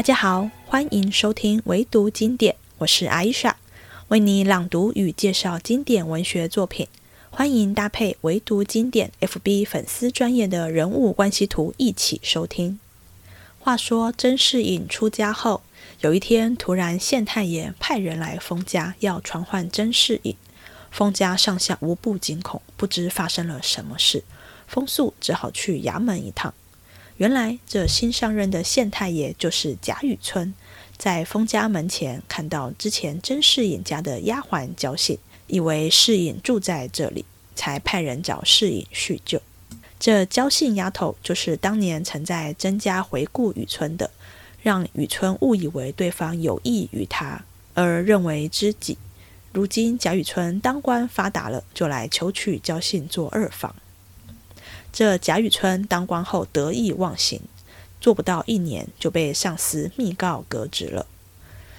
大家好，欢迎收听唯读经典，我是阿伊莎，为你朗读与介绍经典文学作品。欢迎搭配唯读经典 FB 粉丝专页的人物关系图一起收听。话说甄士隐出家后，有一天突然县太爷派人来封家，要传唤甄士隐。封家上下无不惊恐，不知发生了什么事，风素只好去衙门一趟。原来这新上任的县太爷就是贾雨村，在封家门前看到之前甄士隐家的丫鬟焦信，以为士隐住在这里，才派人找士隐叙旧。这焦信丫头就是当年曾在甄家回顾雨村的，让雨村误以为对方有意于他，而认为知己。如今贾雨村当官发达了，就来求娶焦信做二房。这贾雨村当官后得意忘形，做不到1年就被上司密告革职了。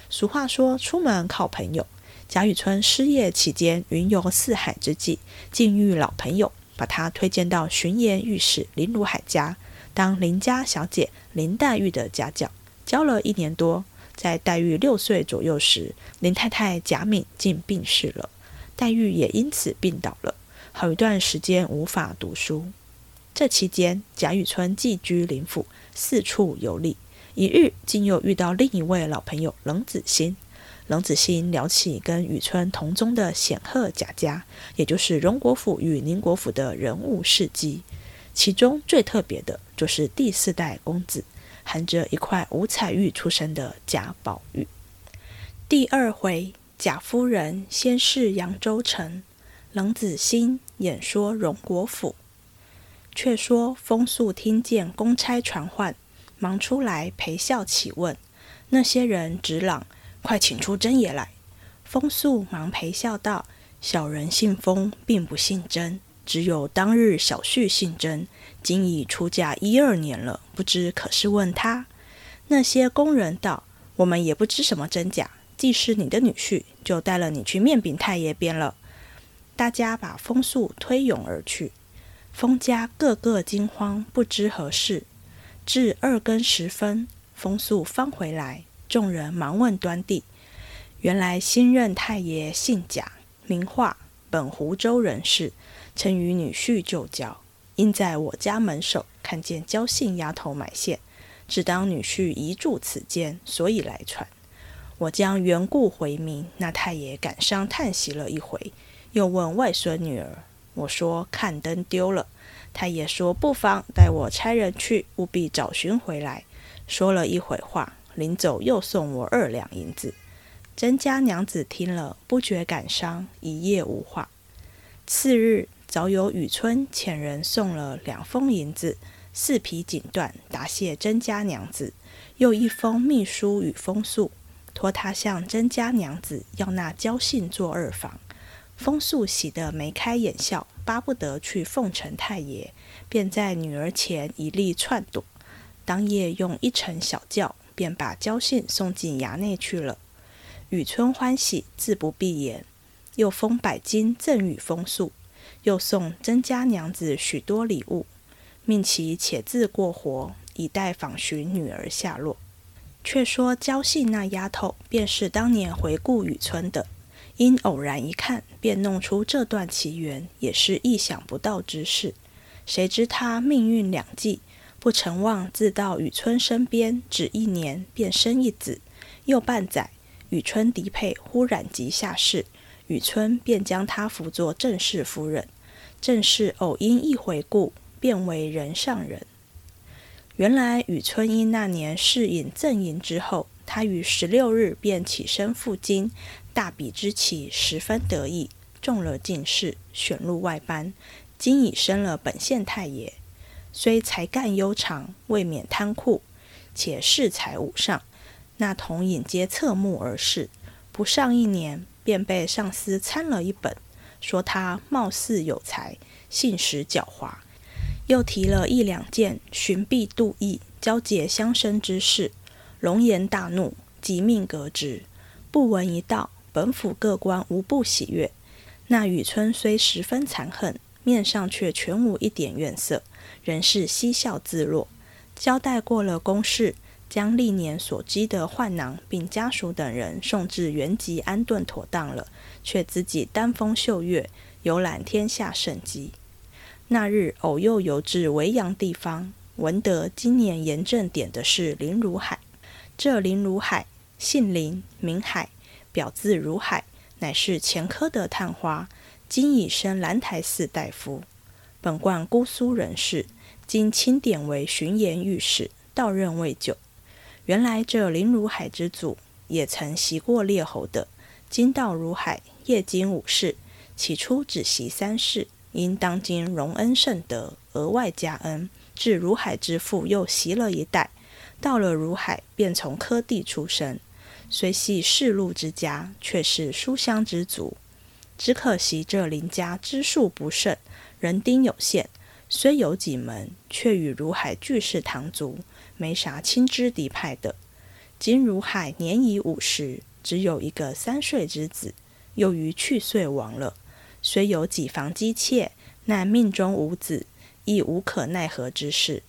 俗话说出门靠朋友，贾雨村失业期间云游四海之际，竟遇老朋友把他推荐到巡盐御史林如海家，当林家小姐林黛玉的家教，教了1年多。在黛玉6岁左右时，林太太贾敏竟病逝了，黛玉也因此病倒了，好一段时间无法读书。这期间，贾雨村寄居林府，四处游历。一日，竟又遇到另一位老朋友冷子兴。冷子兴聊起跟雨村同宗的显赫贾家，也就是荣国府与宁国府的人物事迹。其中最特别的就是第4代公子，含着一块五彩玉出身的贾宝玉。第2回，贾夫人先是扬州城，冷子兴演说荣国府。却说风素听见公差传唤，忙出来陪笑起问，那些人直嚷，快请出甄爷来。风素忙陪笑道，小人姓风，并不姓甄，只有当日小婿姓甄，今已出嫁12年了，不知可是问他。那些工人道，我们也不知什么真假，既是你的女婿，就带了你去面禀太爷边了。大家把风素推涌而去。封家个个惊慌，不知何事。至2更时分，风素方回来，众人忙问端地。原来新任太爷姓贾，名化，本湖州人士，曾与女婿旧交，因在我家门首看见焦信丫头买线，只当女婿移住此间，所以来传。我将缘故回明，那太爷感伤叹息了一回，又问外孙女儿。我说看灯丢了，太爷说不妨，带我差人去，务必找寻回来。说了一会话，临走又送我2两银子。甄家娘子听了，不觉感伤，一夜无话。次日早有雨村遣人送了2封银子、4匹锦缎，答谢甄家娘子，又1封密书与风素，托他向甄家娘子要那焦信做二房。风素喜得眉开眼笑，巴不得去奉承太爷，便在女儿前一力篡躲。当夜用1乘小轿，便把焦信送进衙内去了。雨村欢喜，自不必言，又封500金赠与风素，又送甄家娘子许多礼物，命其且自过活，以待访寻女儿下落。却说焦信那丫头，便是当年回顾雨村的。因偶然一看，便弄出这段奇缘，也是意想不到之事。谁知他命运两际，不曾望自到雨村身边，只1年便生1子，又半载，雨村嫡配忽染疾下世，雨村便将他扶作郑氏夫人。郑氏偶因一回顾，便为人上人。原来雨村因那年士隐赠银之后，他于16日便起身赴京，大比之期，十分得意，中了进士，选入外班，今已升了本县太爷。虽才干悠长，未免贪酷，且恃才无上，那同引皆侧目而视。不上1年，便被上司参了一本，说他貌似有才，性实狡猾，又提了1、2件寻弊妒意、交结相生之事，龙颜大怒，即命革职。不闻一道，本府各官无不喜悦。那雨村虽十分残恨，面上却全无一点怨色，仍是嬉笑自若。交代过了公事，将历年所积的患囊并家属等人送至原籍安顿妥当了，却自己单风秀月，游览天下圣迹。那日偶又游至维扬地方，闻得今年盐政点的是林如海。这林如海姓林名海，表字如海，乃是前科的探花，今已升兰台寺大夫。本贯姑苏人士，经钦点为巡盐御史，到任未久。原来这林如海之祖也曾袭过列侯的，今到如海，业经五世，起初只袭三世，因当今荣恩圣德，额外加恩，至如海之父又袭了一代，到了如海便从科第出身，虽系世禄之家，却是书香之族。只可惜这林家知数不甚，人丁有限，虽有几门，却与如海俱是堂族，没啥亲支敌派的。今如海年已50，只有一个3岁之子，又于去岁亡了，虽有几房姬妾，但命中无子，亦无可奈何之事。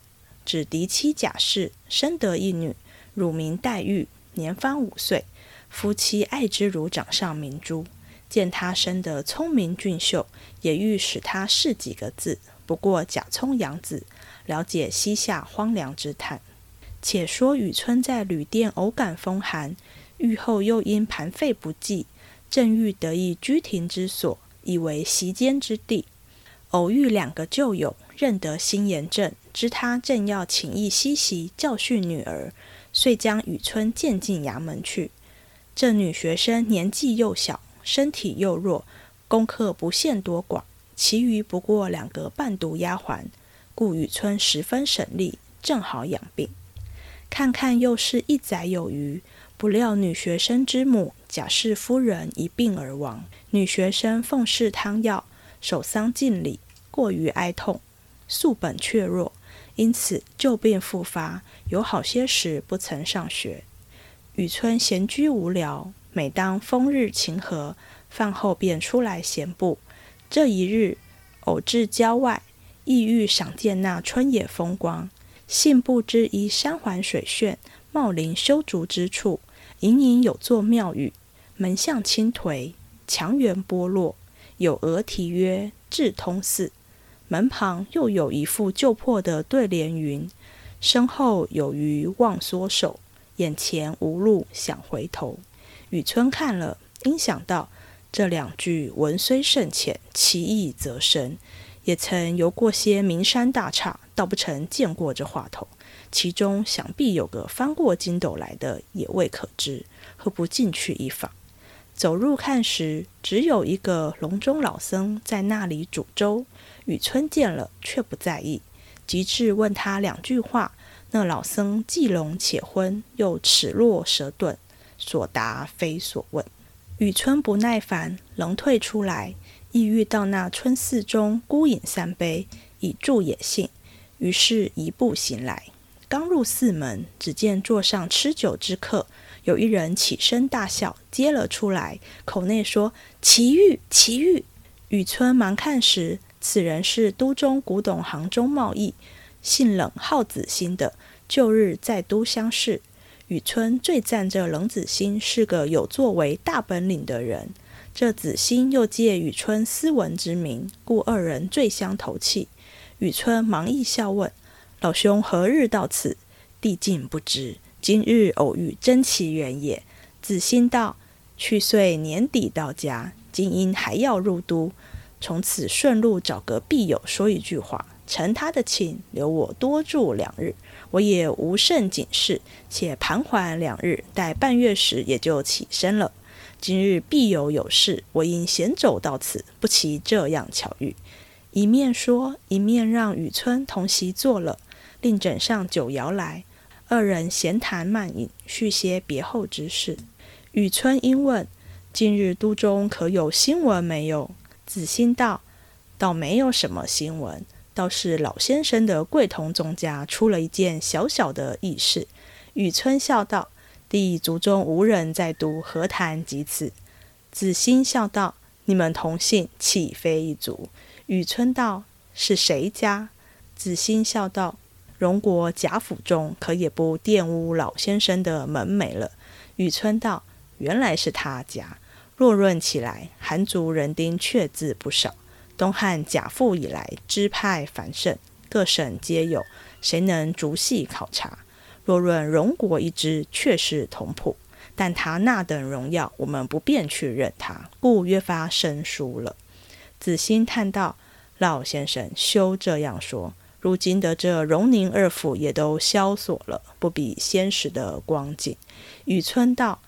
只嫡妻贾氏生得一女，乳名黛玉，年方5岁，夫妻爱之如掌上明珠，见他生得聪明俊秀，也欲使他试几个字，不过假充养子，了解西夏荒凉之叹。且说雨村在旅店偶感风寒，愈后又因盘费不济，正欲得一居停之所，以为席间之地，偶遇2个旧友，认得新盐政，知他正要请意西席教训女儿，遂将雨村荐进衙门去。这女学生年纪又小，身体又弱，功课不限多寡，其余不过2个伴读丫鬟，故雨村十分省力，正好养病。看看又是一载有余，不料女学生之母贾氏夫人一病而亡，女学生奉侍汤药，守丧尽礼，过于哀痛，素本怯弱，因此旧病复发，有好些时不曾上学。雨村闲居无聊，每当风日晴和，饭后便出来闲步。这一日偶至郊外，意欲赏见那春野风光，幸不知依山环水泫、茂林修竹之处，隐隐有座庙宇，门向青颓，墙垣剥落，有额题曰智通寺，门旁又有一副旧破的对联云：身后有余忘缩手，眼前无路想回头。雨村看了，因想到这2句文虽甚浅，其意则深，也曾游过些名山大刹，倒不曾见过这话头，其中想必有个翻过筋斗来的，也未可知，何不进去一访？走入看时，只有一个笼中老僧在那里煮粥。雨村见了，却不在意，及至问他2句话，那老僧既聋且昏，又齿落舌钝，所答非所问。雨村不耐烦，仍退出来，意欲到那春寺中孤饮3杯，以助野性。于是一步行来，刚入寺门，只见座上吃酒之客，有一人起身大笑，接了出来，口内说：“奇遇，奇遇！”雨村忙看时，此人是都中古董行中贸易，姓冷，号子兴的，旧日在都乡试。雨村最赞这冷子兴是个有作为大本领的人，这子兴又借雨村斯文之名，故二人最相投契。雨村忙一笑问：“老兄何日到此？”帝竟不知，今日偶遇，真奇缘也。子兴道：“去岁年底到家，今因还要入都，从此顺路找个必友说一句话，承他的请，留我多住2日。我也无甚紧事，且盘桓2日，待半月时也就起身了。今日必有事，我因闲走到此，不期这样巧遇。”一面说，一面让雨村同席坐了，另整上酒肴来，二人闲谈慢饮，叙些别后之事。雨村因问：“近日都中可有新闻没有？”子兴道：“倒没有什么新闻，倒是老先生的贵同宗家出了一件小小的异事。”雨村笑道：“弟族中无人在都，何谈及此？”子兴笑道：“你们同姓，岂非一族？”雨村道：“是谁家？”子兴笑道：“荣国贾府中可也不玷污老先生的门楣了。雨村道：原来是他家，若论起来，韩族人丁确字不少。东汉贾复以来，支派繁盛，各省皆有，谁能逐细考察？若论荣国一支，确是同谱，但他那等荣耀，我们不便去认他，故越发生疏了。子兴叹道：老先生休这样说，如今的这荣宁二府也都萧索了，不比先时的光景。雨村道：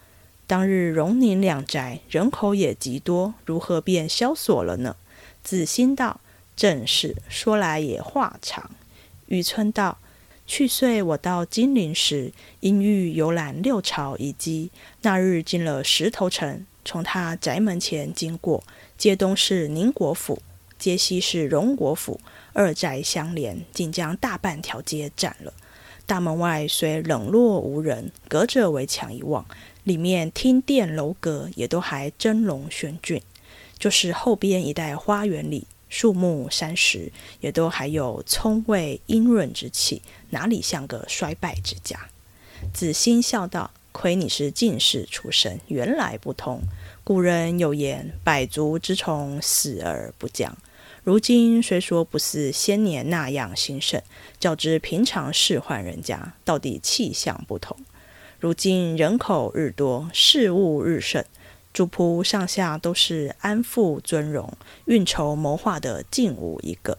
当日荣宁两宅人口也极多，如何便萧索了呢？子兴道：正是，说来也话长。雨村道：去岁我到金陵时，因欲游览六朝遗迹，那日进了石头城，从他宅门前经过，街东是宁国府，街西是荣国府，二宅相连，竟将大半条街占了。大门外虽冷落无人，隔着围墙一望，里面厅殿楼阁也都还峥嵘轩峻，就是后边一带花园里，树木山石也都还有葱味阴润之气，哪里像个衰败之家？子兴笑道：亏你是进士出身，原来不通。古人有言，百足之虫，死而不僵。如今虽说不似先年那样兴盛，较之平常仕宦人家，到底气象不同。如今人口日多，事物日盛，主仆上下都是安富尊荣，运筹谋划的竟无一个。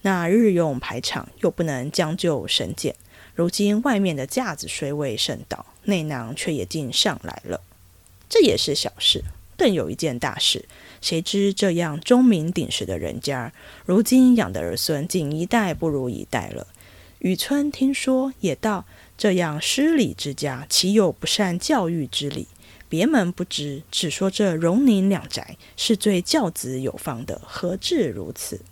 那日用排场又不能将就省俭，如今外面的架子虽未盛倒，内囊却也竟上来了。这也是小事，更有一件大事，谁知这样钟鸣鼎食的人家，如今养的儿孙竟一代不如一代了。雨村听说也道：这样失礼之家，岂有不善教育之理？别门不知，只说这荣宁两宅是最教子有方的，何至如此？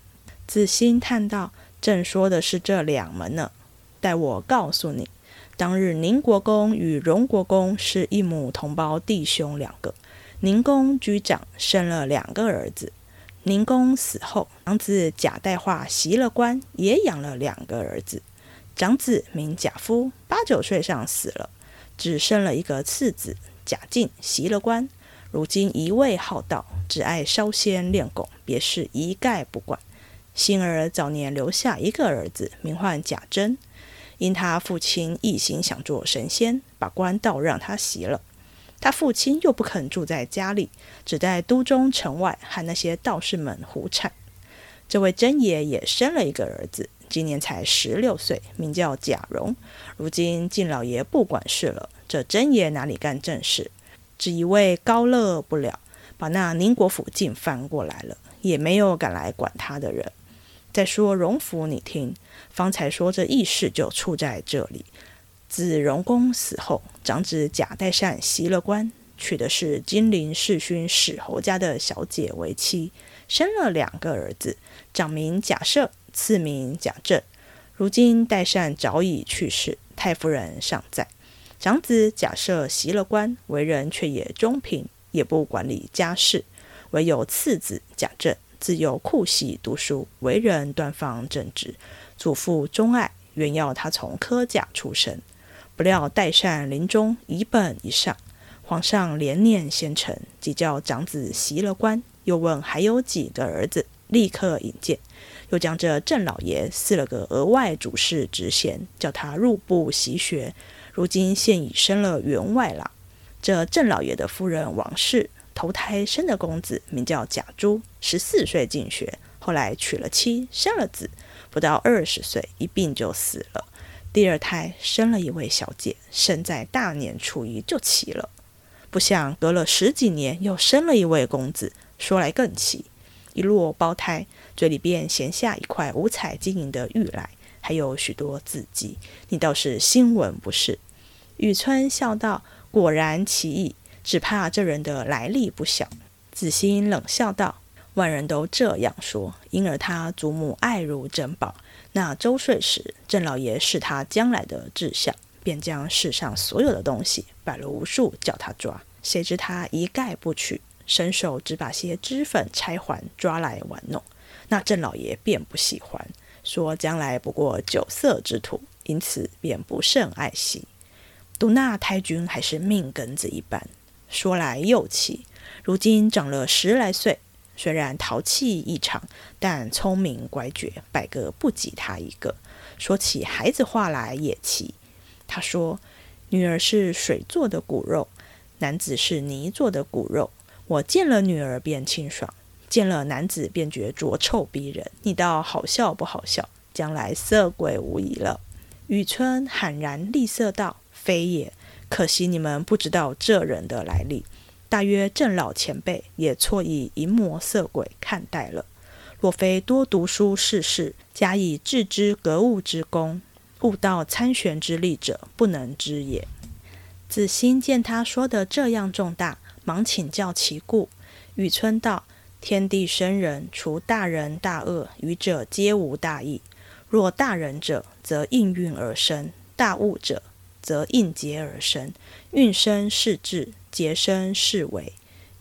子兴叹道：正说的是这两门呢，待我告诉你。当日宁国公与荣国公是一母同胞弟兄两个，宁公居长，生了两个儿子。宁公死后，长子贾代化袭了官，也养了两个儿子。长子名贾夫，8、9岁上死了，只生了一个次子贾进，袭了官，如今一味好道，只爱烧仙练功，别事一概不管。幸而早年留下一个儿子，名唤贾珍，因他父亲一心想做神仙，把官倒让他袭了。他父亲又不肯住在家里，只在都中城外和那些道士们胡缠。这位珍爷也生了一个儿子，今年才16岁，名叫贾蓉。如今晋老爷不管事了，这真爷哪里干正事，只一味高乐不了，把那宁国府竟翻过来了，也没有敢来管他的人。再说荣府，你听，方才说这议事就出在这里。自荣公死后，长子贾代善袭了官，娶的是金陵世勋史侯家的小姐为妻，生了两个儿子，长名贾赦，次名贾政。如今代善早已去世，太夫人尚在。长子贾赦袭了官，为人却也中平，也不管理家事，唯有次子贾政自幼酷喜读书，为人端方正直，祖父钟爱原要他从科甲出身，不料代善临终一本一上，皇上连念先成，即叫长子袭了官，又问还有几个儿子，立刻引荐，又将这郑老爷赐了个额外主事职衔，叫他入部习学。如今现已升了员外了。这郑老爷的夫人王氏头胎生的公子名叫贾珠，14岁进学，后来娶了妻，生了子，不到20岁一病就死了。第二胎生了一位小姐，生在大年初一就齐了。不想隔了10几年又生了一位公子，说来更奇，一落胞胎，嘴里便衔下一块五彩晶莹的玉来，还有许多字迹，你倒是新闻不是？雨村笑道：果然奇异，只怕这人的来历不小。子兴冷笑道：万人都这样说，因而他祖母爱如珍宝，那周岁时郑老爷是他将来的志向，便将世上所有的东西摆了无数叫他抓，谁知他一概不取，伸手只把些脂粉钗环抓来玩弄，那郑老爷便不喜欢，说将来不过酒色之徒，因此便不甚爱惜。独那太君还是命根子一般，说来又奇，如今长了10来岁，虽然淘气异常，但聪明乖觉，百个不及他一个。说起孩子话来也奇，他说女儿是水做的骨肉，男子是泥做的骨肉，我见了女儿便清爽，见了男子便觉浊臭逼人，你倒好笑不好笑，将来色鬼无疑了。雨村喊然厉色道，非也，可惜你们不知道这人的来历，大约郑老前辈也错以淫魔色鬼看待了，若非多读书世事，加以致知格物之功，悟道参玄之力者不能知也。子欣见他说的这样重大，忙请教其故。雨村道，天地生人，除大人大恶，愚者皆无大义。若大人者，则应运而生，大悟者则应节而生，运生是智，节生是为。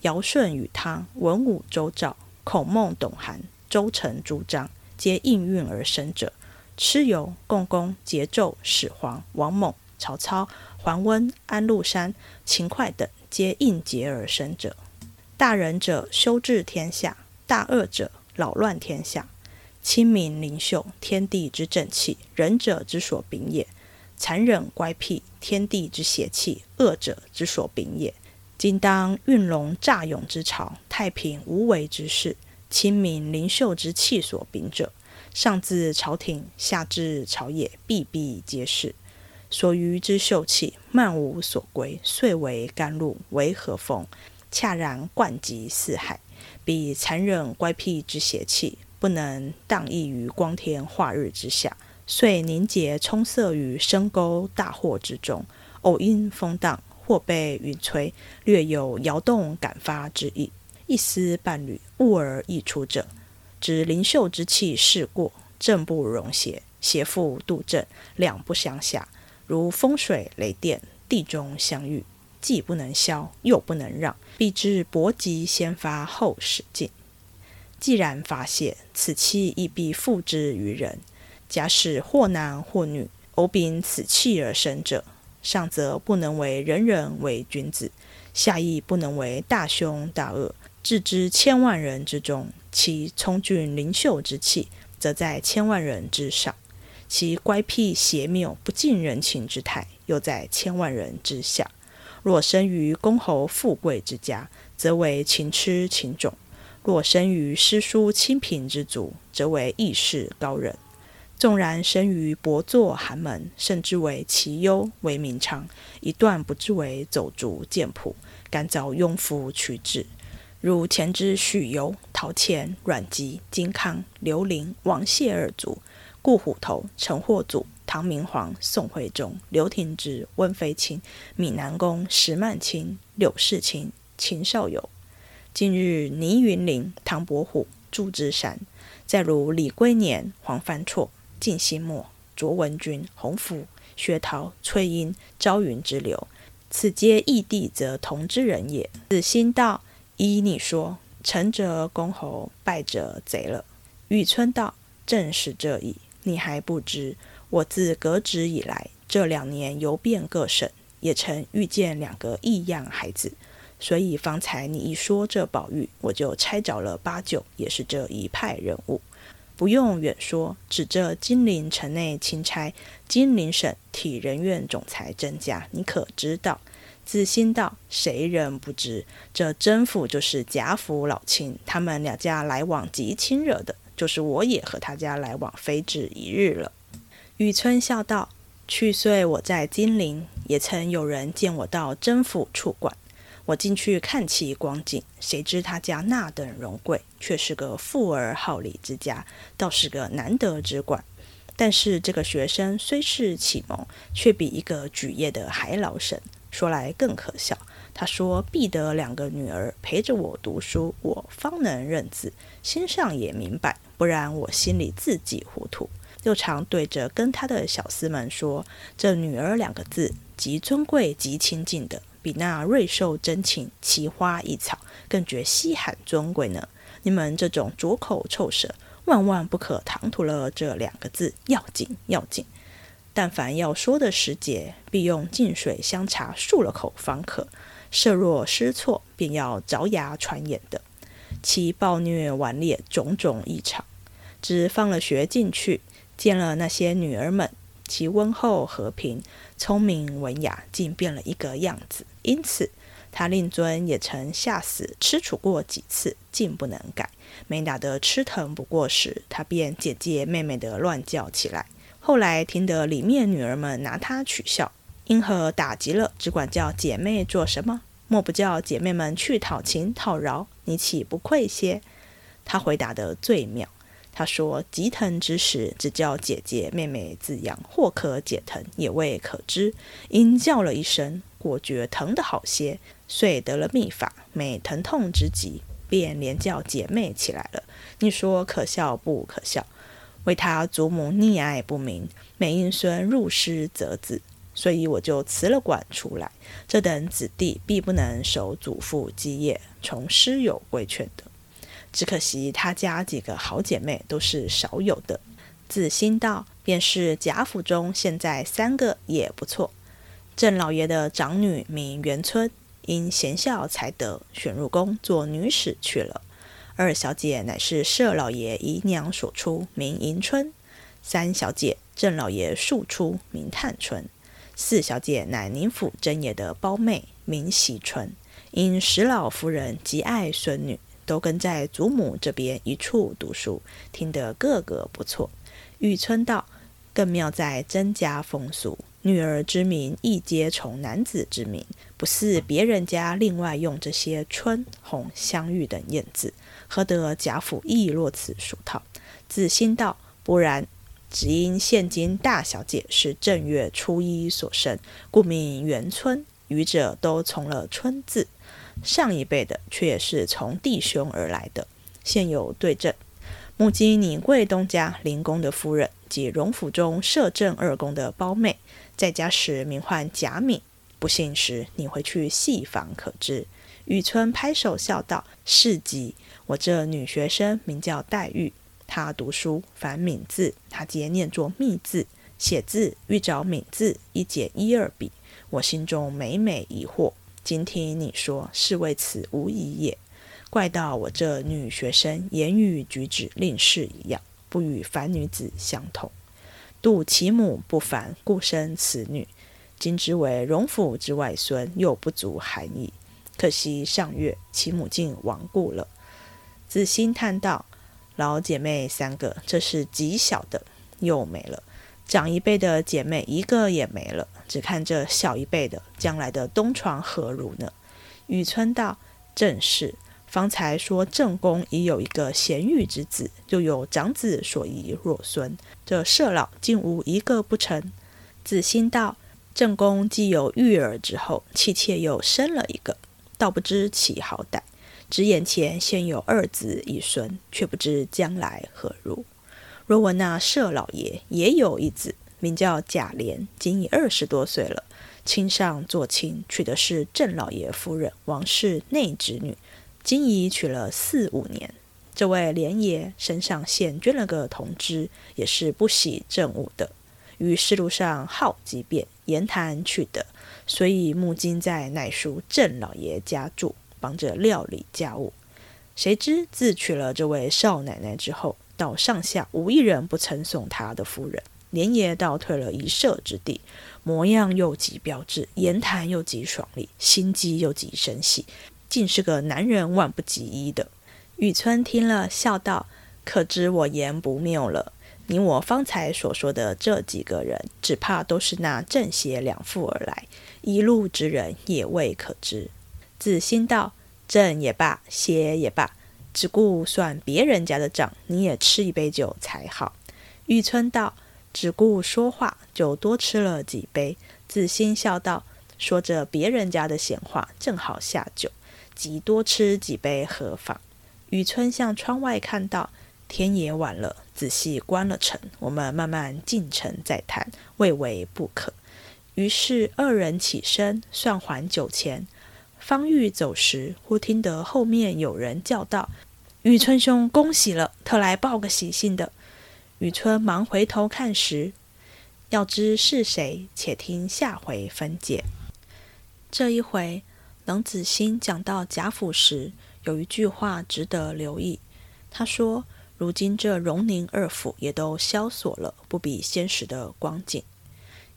尧舜禹汤，文武周赵，孔孟董韩，周陈朱张，皆应运而生者。蚩尤、共工、桀纣、始皇、王猛、曹操、桓温、安禄山、秦桧等，皆应节而生者。大仁者修治天下，大恶者扰乱天下。清明灵秀，天地之正气，仁者之所秉也。残忍乖僻，天地之邪气，恶者之所秉也。今当运龙乍涌之潮，太平无为之事，清明灵秀之气所秉者，上至朝廷，下至朝野，必必皆是。所余之秀气，漫无所归，遂为甘露，为和风，恰然贯及四海。彼残忍乖僻之邪气，不能荡溢于光天化日之下，遂凝结充塞于深沟大祸之中，偶因风荡，或被云吹，略有摇动感发之意。一丝半缕，悟而易出者，指灵秀之气事过，正不容邪，邪复度正，两不相下，如风水雷电，地中相遇，既不能消，又不能让，必至勃极先发后始尽。既然发泄，此气亦必付之于人。假使或男或女，偶秉此气而生者，上则不能为人人为君子，下亦不能为大凶大恶，置之千万人之中。其充俊灵秀之气，则在千万人之上；其乖僻邪谬不近人情之态，又在千万人之下。若生于公侯富贵之家，则为情痴情种；若生于诗书清贫之族，则为义士高人。纵然生于薄祚寒门，甚至为其忧为民昌，一段不至为走卒简朴，甘遭庸夫取之。如前之许由、陶潜、阮籍、金康、刘伶、王谢二族，顾虎头、陈获祖、唐明皇、宋徽宗、刘廷芝、温飞卿、米南公、石曼卿、柳世清、秦少游。近日倪云林、唐伯虎、祝枝山，再如李龟年、黄幡绰、靳西莫、卓文君、洪福、薛涛、崔莺、朝云之流，此皆异地则同之人也。子欣道，依你说，成者公侯，败者贼了。雨村道，正是这意，你还不知。我自革职以来，这2年游遍各省，也曾遇见2个异样孩子，所以方才你一说这宝玉，我就猜着了8、9也是这一派人物。不用远说，指这金陵城内钦差、金陵省体仁院总裁甄家，你可知道？子欣道，谁人不知，这甄府就是贾府老亲，他们2家来往极亲热的，就是我也和他家来往非止1日了。雨村笑道，去岁我在金陵，也曾有人见我到甄府处馆，我进去看其光景，谁知他家那等荣贵，却是个富而好礼之家，倒是个难得之馆。但是这个学生虽是启蒙，却比一个举业的还劳神。说来更可笑，他说必得2个女儿陪着我读书，我方能认字，心上也明白，不然我心里自己糊涂。又常对着跟他的小厮们说，这女儿2个字，极尊贵极亲近的，比那瑞兽珍禽、奇花异草更觉稀罕尊贵呢。你们这种拙口臭舌，万万不可唐突了这2个字，要紧要紧。但凡要说的时节，必用净水香茶漱了口方可，设若失措，便要凿牙传眼的。其暴虐顽劣种种异常，只放了学进去，见了那些女儿们，其温厚和平、聪明文雅，竟变了一个样子。因此他令尊也曾下死吃楚过几次，竟不能改，没打得吃疼不过时，他便姐姐妹妹的乱叫起来。后来听得里面女儿们拿他取笑，因何打急了，只管叫姐妹做什么？莫不叫姐妹们去讨情讨饶，你岂不愧些？他回答得最妙，他说急疼之时，只叫姐姐妹妹自养，或可解疼，也未可知。因叫了一声，果觉疼得好些，遂得了秘法，每疼痛之极，便连叫姐妹起来了。你说可笑不可笑？为他祖母溺爱不明，每因孙入师则子，所以我就辞了馆出来。这等子弟必不能守祖父基业，从师友规劝的。只可惜他家几个好姐妹都是少有的。自新到便是贾府中现在三个也不错。郑老爷的长女名元春，因贤孝才德，选入宫做女史去了。二小姐乃是舍老爷姨娘所出，名迎春；三小姐郑老爷庶出，名探春；四小姐乃宁府真爷的胞妹，名惜春。因史老夫人极爱孙女，都跟在祖母这边一处读书，听得个个不错。玉春道更妙在甄家风俗，女儿之名亦皆从男子之名，不似别人家另外用这些春、红、香玉等艳字，何得贾府亦落此俗套？自新道不然，只因现今大小姐是正月初一所生，故名元春，余者都从了春字。上一辈的却也是从弟兄而来的，现有对证。目今你贵东家林公的夫人及荣府中摄政二公的胞妹，在家时名唤贾敏，不信时你回去细访可知。雨村拍手笑道：是极，我这女学生名叫黛玉，她读书凡敏字，她皆念作密字，写字欲找敏字，一解一二笔，我心中每每疑惑。今听你说，是为此无疑也。怪到我这女学生言语举止另是一样，不与凡女子相同。度其母不凡，故生此女，今之为荣府之外孙，又不足含义。可惜上月其母竟亡故了。自心叹道：老姐妹三个，这是极小的，又没了。长一辈的姐妹一个也没了，只看这小一辈的将来的东床何如呢？雨村道：正是，方才说正宫已有一个贤玉之子，又有长子所遗若孙，这舍老竟无一个不成。子欣道：正宫既有育儿之后，妻妾又生了一个，倒不知其好歹，只眼前现有二子一孙，却不知将来何如。若闻那舍老爷也有一子，名叫贾琏，今已20多岁了，亲上做亲，娶的是郑老爷夫人王氏内侄女，今已娶了4、5年。这位琏爷身上现捐了个铜枝，也是不喜政务的，于仕路上好几遍言谈去的，所以目今在乃属郑老爷家住，帮着料理家务。谁知自娶了这位少奶奶之后，到上下无一人不称颂他的夫人，连夜倒退了一舍之地，模样又极标致，言谈又极爽利，心机又极深细，竟是个男人万不及一的。雨村听了笑道：可知我言不谬了，你我方才所说的这几个人，只怕都是那正邪两副而来，一路之人也未可知。自心道：正也罢，邪也罢，只顾算别人家的账，你也吃一杯酒才好。玉春道：只顾说话，就多吃了几杯。自心笑道：说着别人家的闲话，正好下酒，即多吃几杯何妨？玉春向窗外看到，天也晚了，仔细关了城，我们慢慢进城再谈，未为不可。于是二人起身，算还酒钱。方欲走时，忽听得后面有人叫道：雨村兄，恭喜了，特来报个喜信的。雨村忙回头看时，要知是谁，且听下回分解。这一回冷子兴讲到贾府时，有一句话值得留意。他说，如今这荣宁二府也都萧索了，不比先时的光景。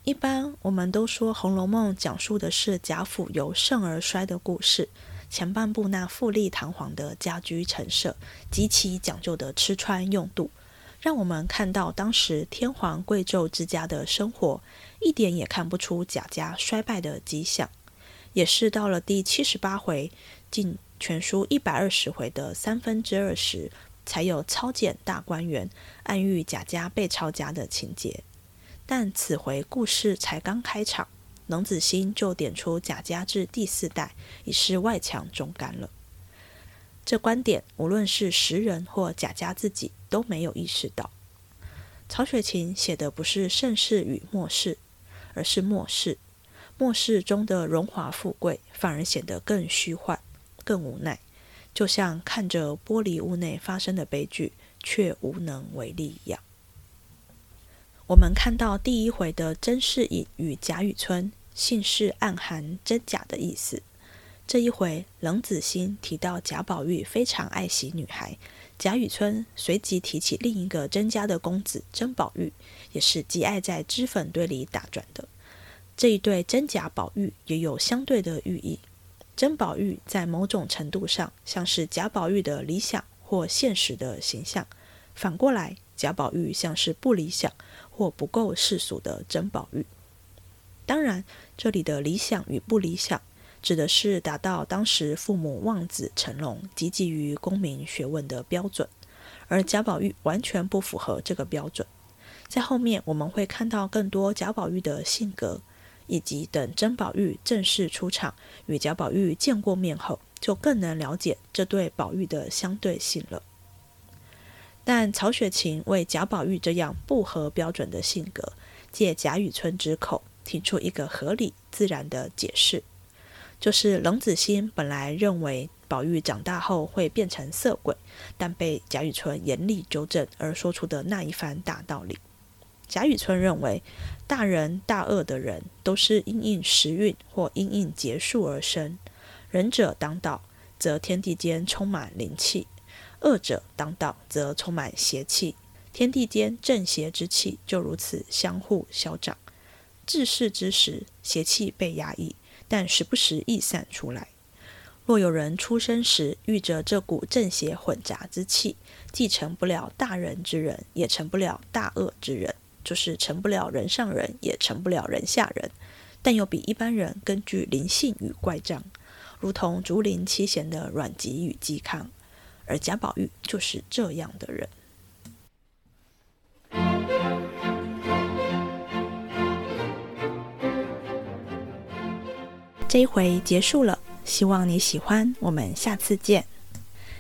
一般我们都说《红楼梦》讲述的是贾府由盛而衰的故事，前半部那富丽堂皇的家居陈设，极其讲究的吃穿用度，让我们看到当时天皇贵胄之家的生活，一点也看不出贾家衰败的迹象。也是到了第78回，近全书120回的2/3时，才有抄检大观园，暗喻贾家被抄家的情节。但此回故事才刚开场，冷子兴就点出贾家至第4代已是外强中干了。这观点无论是时人或贾家自己都没有意识到。曹雪芹写的不是盛世与末世，而是末世。末世中的荣华富贵反而显得更虚幻，更无奈，就像看着玻璃屋内发生的悲剧却无能为力一样。我们看到第一回的甄士隐与贾雨村，姓氏暗含真假的意思。这一回冷子兴提到贾宝玉非常爱惜女孩，贾雨村随即提起另一个甄家的公子甄宝玉，也是极爱在脂粉堆里打转的。这一对真假宝玉也有相对的寓意，真宝玉在某种程度上像是假宝玉的理想或现实的形象，反过来假宝玉像是不理想或不够世俗的真宝玉。当然这里的理想与不理想指的是达到当时父母望子成龙，汲汲于功名学问的标准，而假宝玉完全不符合这个标准。在后面我们会看到更多假宝玉的性格，以及等甄宝玉正式出场与贾宝玉见过面后，就更能了解这对宝玉的相对性了。但曹雪芹为贾宝玉这样不合标准的性格，借贾雨村之口提出一个合理自然的解释，就是冷子兴本来认为宝玉长大后会变成色鬼，但被贾雨村严厉纠正而说出的那一番大道理。贾雨村认为大仁大恶的人都是因应时运或因应劫数而生，仁者当道则天地间充满灵气，恶者当道则充满邪气，天地间正邪之气就如此相互消长，治世之时邪气被压抑，但时不时溢散出来。若有人出生时遇着这股正邪混杂之气，既成不了大仁之人，也成不了大恶之人，就是成不了人上人，也成不了人下人，但又比一般人更具灵性与乖张，如同竹林七贤的阮籍与嵇康，而贾宝玉就是这样的人。这一回结束了，希望你喜欢，我们下次见。